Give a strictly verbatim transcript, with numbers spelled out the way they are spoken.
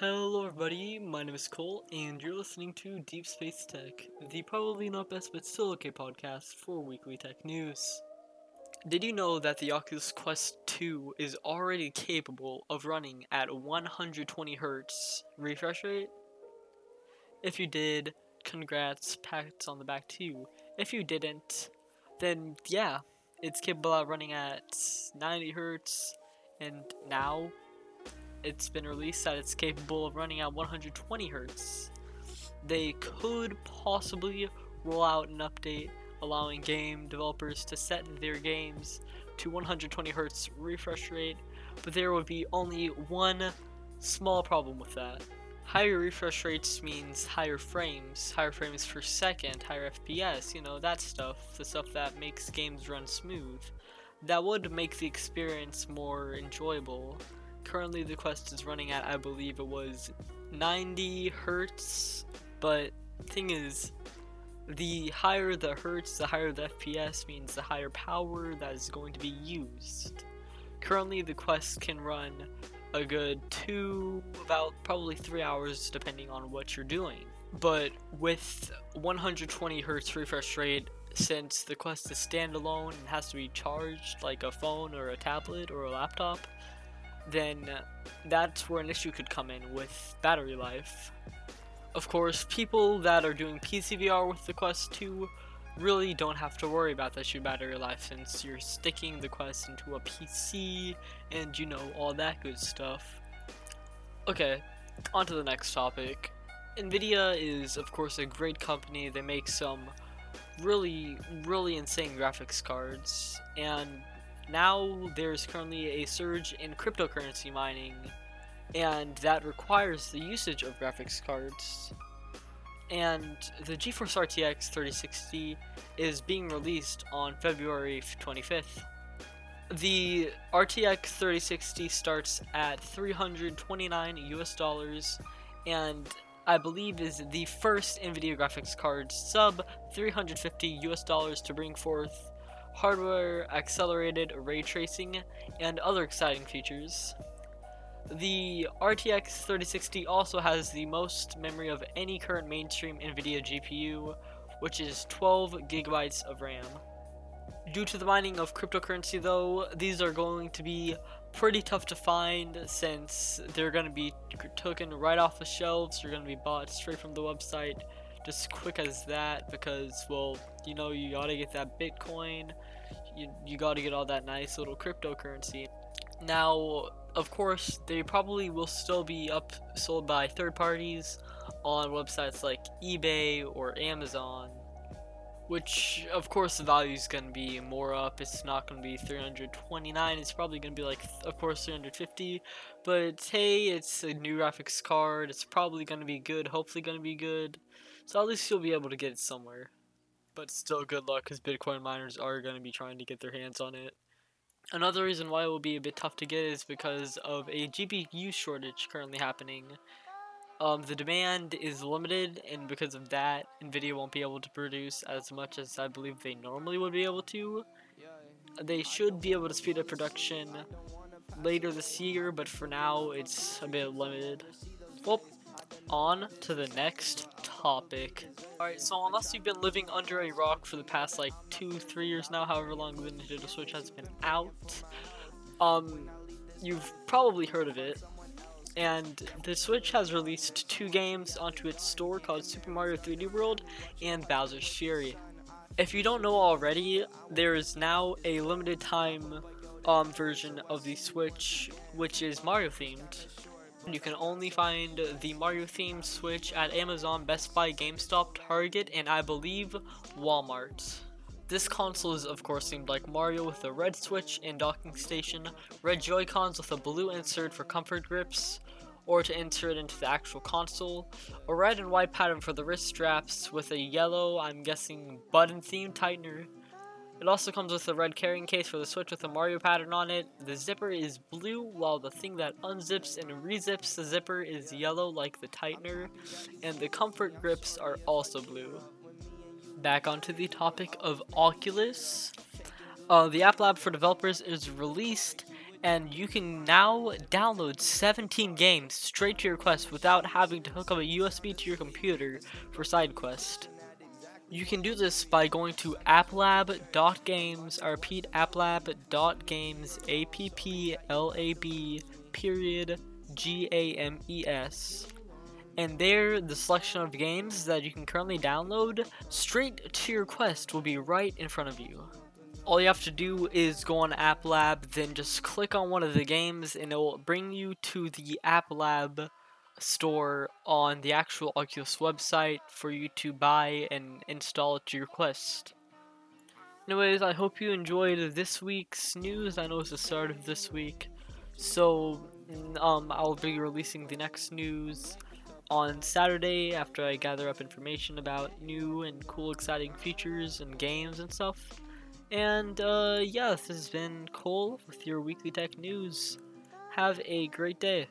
Hello everybody, my name is Cole, and you're listening to Deep Space Tech, the probably not best but still okay podcast for weekly tech news. Did you know that the Oculus Quest two is already capable of running at one hundred twenty hertz refresh rate? If you did, congrats, pats on the back to you. If you didn't, then yeah, it's capable of running at ninety hertz, and now it's been released that it's capable of running at one hundred twenty hertz. They could possibly roll out an update allowing game developers to set their games to one hundred twenty hertz refresh rate, but there would be only one small problem with that. Higher refresh rates means higher frames, higher frames per second, higher F P S, you know, that stuff, the stuff that makes games run smooth. That would make the experience more enjoyable. Currently the Quest is running at, I believe it was ninety hertz, but thing is, the higher the hertz, the higher the F P S means the higher power that is going to be used. Currently the Quest can run a good two, about probably three hours depending on what you're doing. But with one hundred twenty hertz refresh rate, since the Quest is standalone and has to be charged like a phone or a tablet or a laptop, then that's where an issue could come in with battery life. Of course, people that are doing P C V R with the Quest two really don't have to worry about that issue battery life, since you're sticking the Quest into a P C and, you know, all that good stuff. Okay, on to the next topic. Nvidia is, of course, a great company. They make some really, really insane graphics cards, and now there's currently a surge in cryptocurrency mining, and that requires the usage of graphics cards. And the GeForce R T X thirty sixty is being released on February twenty-fifth. The R T X thirty sixty starts at three hundred twenty-nine US dollars, and I believe is the first Nvidia graphics card sub three hundred fifty US dollars to bring forth hardware, accelerated ray tracing, and other exciting features. The R T X thirty sixty also has the most memory of any current mainstream Nvidia G P U, which is twelve gigabytes of RAM. Due to the mining of cryptocurrency though, these are going to be pretty tough to find, since they're going to be taken right off the shelves, they're going to be bought straight from the website. Just quick as that, because, well, you know, you gotta get that Bitcoin, you, you gotta get all that nice little cryptocurrency. Now, of course, they probably will still be up sold by third parties on websites like eBay or Amazon, which, of course, the value is gonna be more up. It's not gonna be three hundred twenty-nine, it's probably gonna be like, of course, three hundred fifty, but hey, it's a new graphics card, it's probably gonna be good, hopefully gonna be good. So at least you'll be able to get it somewhere. But still, good luck, because Bitcoin miners are going to be trying to get their hands on it. Another reason why it will be a bit tough to get is because of a G P U shortage currently happening. Um, the demand is limited, and because of that, Nvidia won't be able to produce as much as I believe they normally would be able to. They should be able to speed up production later this year, but for now, it's a bit limited. Well, on to the next topic. Alright, so unless you've been living under a rock for the past like two, three years now, however long the Nintendo Switch has been out, um, you've probably heard of it. And the Switch has released two games onto its store called Super Mario three D World and Bowser's Fury. If you don't know already, there is now a limited time um, version of the Switch, which is Mario themed. You can only find the Mario themed Switch at Amazon, Best Buy, GameStop, Target, and I believe Walmart. This console is of course themed like Mario, with a red Switch and docking station, red Joy-Cons with a blue insert for comfort grips, or to insert into the actual console, a red and white pattern for the wrist straps with a yellow, I'm guessing, button themed tightener. It also comes with a red carrying case for the Switch with a Mario pattern on it. The zipper is blue, while the thing that unzips and rezips the zipper is yellow like the tightener, and the comfort grips are also blue. Back onto the topic of Oculus. Uh, the App Lab for developers is released, and you can now download seventeen games straight to your Quest without having to hook up a U S B to your computer for SideQuest. You can do this by going to app lab dot games, I repeat, app lab dot games, A P P L A B, period, G A M E S. And there, the selection of games that you can currently download straight to your Quest will be right in front of you. All you have to do is go on App Lab, then just click on one of the games, and it will bring you to the App Lab store on the actual Oculus website for you to buy and install it to your Quest. Anyways, I hope you enjoyed this week's news. I know it's the start of this week, so um, I'll be releasing the next news on Saturday after I gather up information about new and cool exciting features and games and stuff. And uh, yeah, this has been Cole with your weekly tech news. Have a great day.